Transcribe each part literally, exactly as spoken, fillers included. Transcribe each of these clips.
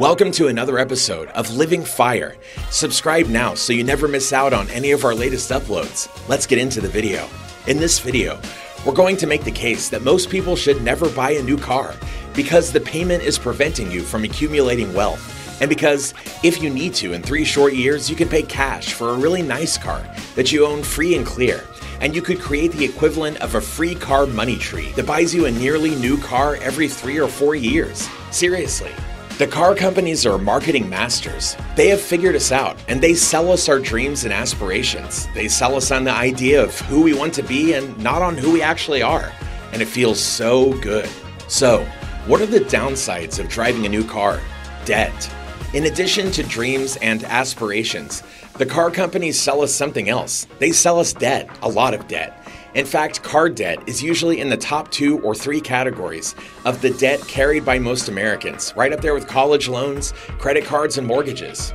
Welcome to another episode of Living Fire. Subscribe now so you never miss out on any of our latest uploads. Let's get into the video. In this video, we're going to make the case that most people should never buy a new car because the payment is preventing you from accumulating wealth. And because if you need to in three short years, you can pay cash for a really nice car that you own free and clear. And you could create the equivalent of a free car money tree that buys you a nearly new car every three or four years. Seriously. The car companies are marketing masters. They have figured us out, and they sell us our dreams and aspirations. They sell us on the idea of who we want to be and not on who we actually are. And it feels so good. So, what are the downsides of driving a new car? Debt. In addition to dreams and aspirations, the car companies sell us something else. They sell us debt, a lot of debt. In fact, car debt is usually in the top two or three categories of the debt carried by most Americans, right up there with college loans, credit cards, and mortgages.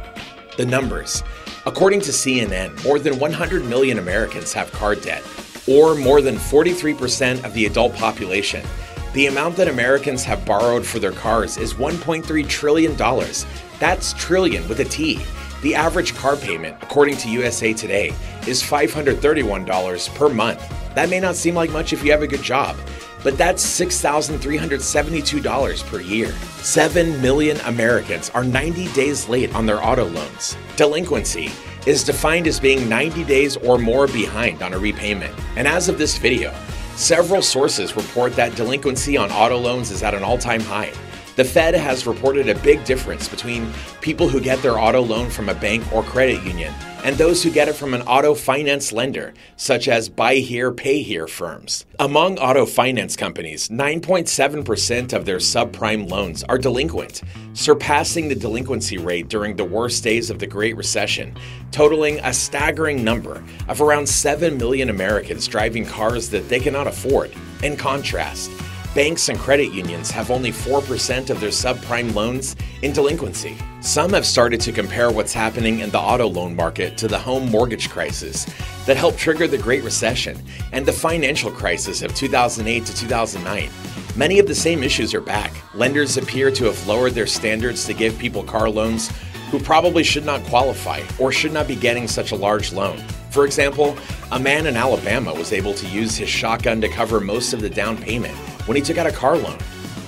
The numbers. According to C N N, more than one hundred million Americans have car debt, or more than forty-three percent of the adult population. The amount that Americans have borrowed for their cars is one point three trillion dollars. That's trillion with a T. The average car payment, according to U S A Today, is five hundred thirty-one dollars per month. That may not seem like much if you have a good job, but that's six thousand three hundred seventy-two dollars per year. seven million Americans are ninety days late on their auto loans. Delinquency is defined as being ninety days or more behind on a repayment. And as of this video, several sources report that delinquency on auto loans is at an all-time high. The Fed has reported a big difference between people who get their auto loan from a bank or credit union and those who get it from an auto finance lender, such as buy here, pay here firms. Among auto finance companies, nine point seven percent of their subprime loans are delinquent, surpassing the delinquency rate during the worst days of the Great Recession, totaling a staggering number of around seven million Americans driving cars that they cannot afford. In contrast, banks and credit unions have only four percent of their subprime loans in delinquency. Some have started to compare what's happening in the auto loan market to the home mortgage crisis that helped trigger the Great Recession and the financial crisis of two thousand eight to two thousand nine. Many of the same issues are back. Lenders appear to have lowered their standards to give people car loans who probably should not qualify or should not be getting such a large loan. For example, a man in Alabama was able to use his shotgun to cover most of the down payment when he took out a car loan.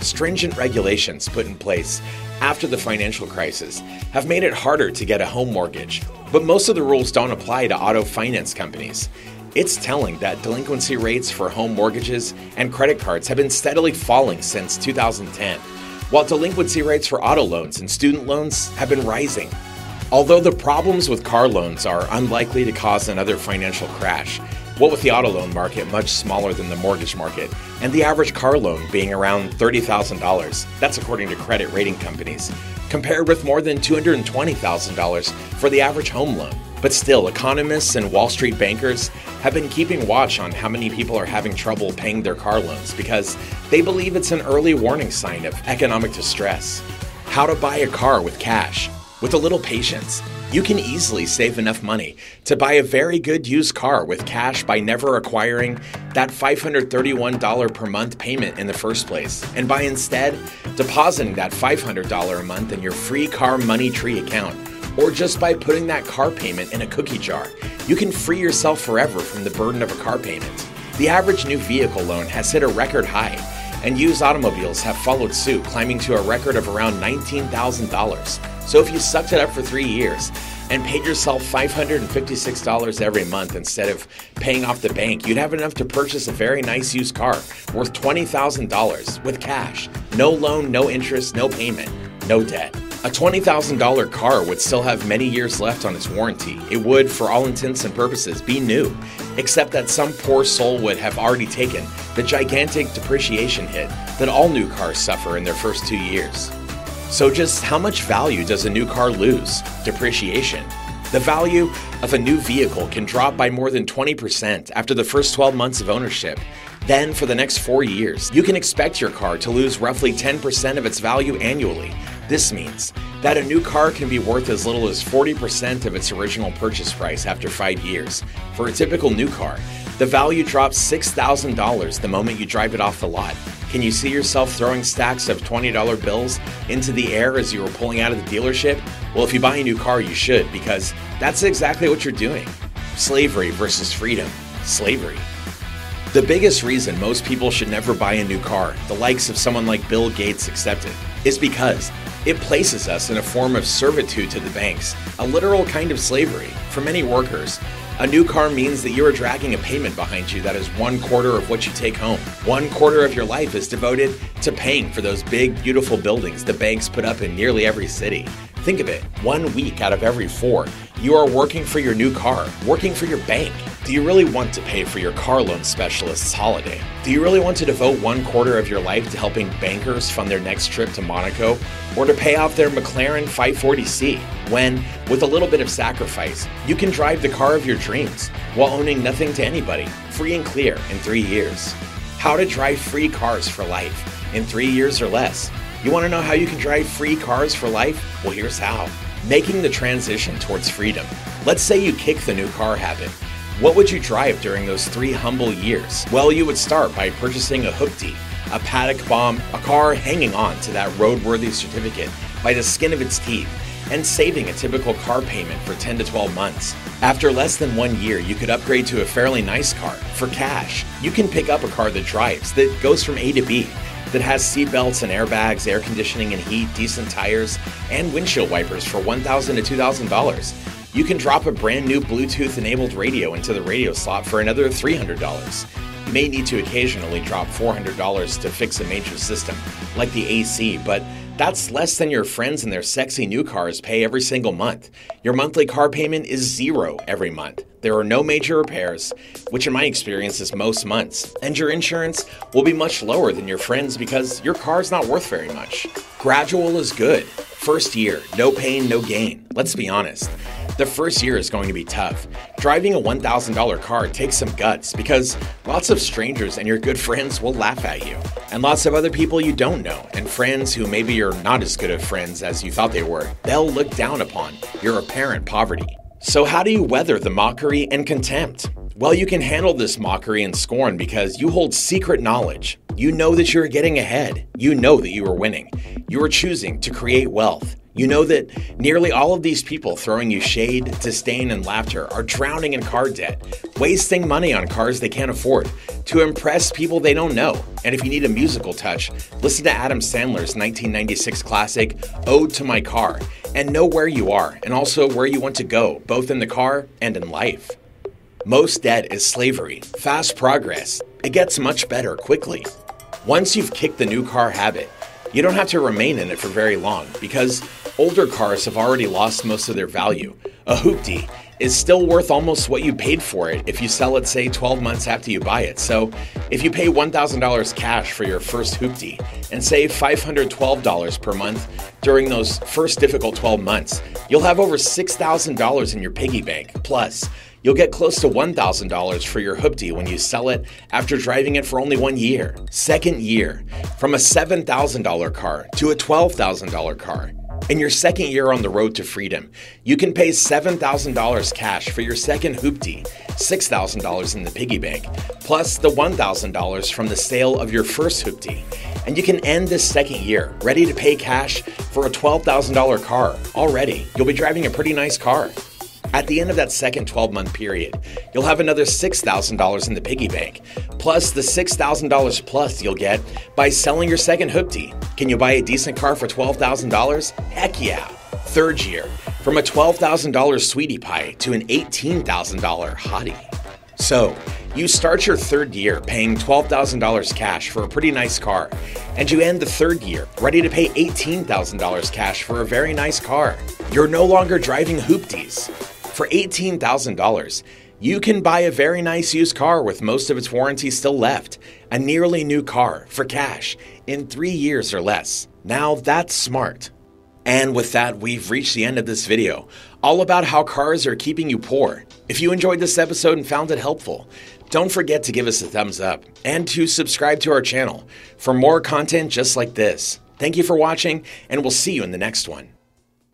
Stringent regulations put in place after the financial crisis have made it harder to get a home mortgage, but most of the rules don't apply to auto finance companies. It's telling that delinquency rates for home mortgages and credit cards have been steadily falling since two thousand ten, while delinquency rates for auto loans and student loans have been rising. Although the problems with car loans are unlikely to cause another financial crash, what with the auto loan market much smaller than the mortgage market, and the average car loan being around thirty thousand dollars, that's according to credit rating companies, compared with more than two hundred twenty thousand dollars for the average home loan. But still, economists and Wall Street bankers have been keeping watch on how many people are having trouble paying their car loans because they believe it's an early warning sign of economic distress. How to buy a car with cash. With a little patience, you can easily save enough money to buy a very good used car with cash by never acquiring that five hundred thirty-one dollars per month payment in the first place, and by instead depositing that five hundred dollars a month in your free car money tree account, or just by putting that car payment in a cookie jar. You can free yourself forever from the burden of a car payment. The average new vehicle loan has hit a record high, and used automobiles have followed suit, climbing to a record of around nineteen thousand dollars. So if you sucked it up for three years and paid yourself five hundred fifty-six dollars every month instead of paying off the bank, you'd have enough to purchase a very nice used car worth twenty thousand dollars with cash. No loan, no interest, no payment, no debt. A twenty thousand dollars car would still have many years left on its warranty. It would, for all intents and purposes, be new, except that some poor soul would have already taken the gigantic depreciation hit that all new cars suffer in their first two years. So just how much value does a new car lose? Depreciation. The value of a new vehicle can drop by more than twenty percent after the first twelve months of ownership. Then for the next four years, you can expect your car to lose roughly ten percent of its value annually. This means that a new car can be worth as little as forty percent of its original purchase price after five years. For a typical new car, the value drops six thousand dollars the moment you drive it off the lot. Can you see yourself throwing stacks of twenty dollar bills into the air as you were pulling out of the dealership? Well, if you buy a new car, you should, because that's exactly what you're doing. Slavery versus freedom. Slavery. The biggest reason most people should never buy a new car, the likes of someone like Bill Gates accepted, is because it places us in a form of servitude to the banks, a literal kind of slavery. For many workers, a new car means that you are dragging a payment behind you that is one quarter of what you take home. One quarter of your life is devoted to paying for those big, beautiful buildings the banks put up in nearly every city. Think of it, one week out of every four, you are working for your new car, working for your bank. Do you really want to pay for your car loan specialist's holiday? Do you really want to devote one quarter of your life to helping bankers fund their next trip to Monaco or to pay off their McLaren five forty C when, with a little bit of sacrifice, you can drive the car of your dreams while owning nothing to anybody, free and clear in three years? How to drive free cars for life in three years or less. You want to know how you can drive free cars for life? Well, here's how. Making the transition towards freedom. Let's say you kick the new car habit. What would you drive during those three humble years? Well, you would start by purchasing a hoopty, a paddock bomb, a car hanging on to that roadworthy certificate by the skin of its teeth, and saving a typical car payment for ten to twelve months. After less than one year, you could upgrade to a fairly nice car for cash. You can pick up a car that drives, that goes from A to B, that has seatbelts and airbags, air conditioning and heat, decent tires, and windshield wipers for one thousand to two thousand dollars. You can drop a brand new Bluetooth-enabled radio into the radio slot for another three hundred dollars. You may need to occasionally drop four hundred dollars to fix a major system, like the A C, but that's less than your friends in their sexy new cars pay every single month. Your monthly car payment is zero every month. There are no major repairs, which in my experience is most months, and your insurance will be much lower than your friends because your car's not worth very much. Gradual is good. First year, no pain, no gain. Let's be honest. The first year is going to be tough. Driving a one thousand dollar car takes some guts because lots of strangers and your good friends will laugh at you, and lots of other people you don't know, and friends who maybe you're not as good of friends as you thought they were, they'll look down upon your apparent poverty. So how do you weather the mockery and contempt? Well, you can handle this mockery and scorn because you hold secret knowledge. You know that you're getting ahead. You know that you are winning. You are choosing to create wealth. You know that nearly all of these people throwing you shade, disdain, and laughter are drowning in car debt, wasting money on cars they can't afford, to impress people they don't know. And if you need a musical touch, listen to Adam Sandler's nineteen ninety-six classic, Ode to My Car, and know where you are and also where you want to go, both in the car and in life. Most debt is slavery, fast progress. It gets much better quickly. Once you've kicked the new car habit, you don't have to remain in it for very long because older cars have already lost most of their value. A hoopty is still worth almost what you paid for it if you sell it, say, twelve months after you buy it. So if you pay one thousand dollars cash for your first hoopty and save five hundred twelve dollars per month during those first difficult twelve months, you'll have over six thousand dollars in your piggy bank. Plus, you'll get close to one thousand dollars for your hoopty when you sell it after driving it for only one year. Second year, from a seven thousand dollar car to a twelve thousand dollar car. In your second year on the road to freedom, you can pay seven thousand dollars cash for your second hoopty, six thousand dollars in the piggy bank, plus the one thousand dollars from the sale of your first hoopty. And you can end this second year ready to pay cash for a twelve thousand dollar car. Already, you'll be driving a pretty nice car. At the end of that second twelve-month period, you'll have another six thousand dollars in the piggy bank, plus the six thousand dollars plus you'll get by selling your second hoopty. Can you buy a decent car for twelve thousand dollars? Heck yeah! Third year, from a twelve thousand dollar sweetie pie to an eighteen thousand dollar hottie. So, you start your third year paying twelve thousand dollars cash for a pretty nice car, and you end the third year ready to pay eighteen thousand dollars cash for a very nice car. You're no longer driving hoopties. For eighteen thousand dollars, you can buy a very nice used car with most of its warranty still left, a nearly new car for cash in three years or less. Now that's smart. And with that, we've reached the end of this video, all about how cars are keeping you poor. If you enjoyed this episode and found it helpful, don't forget to give us a thumbs up and to subscribe to our channel for more content just like this. Thank you for watching, and we'll see you in the next one.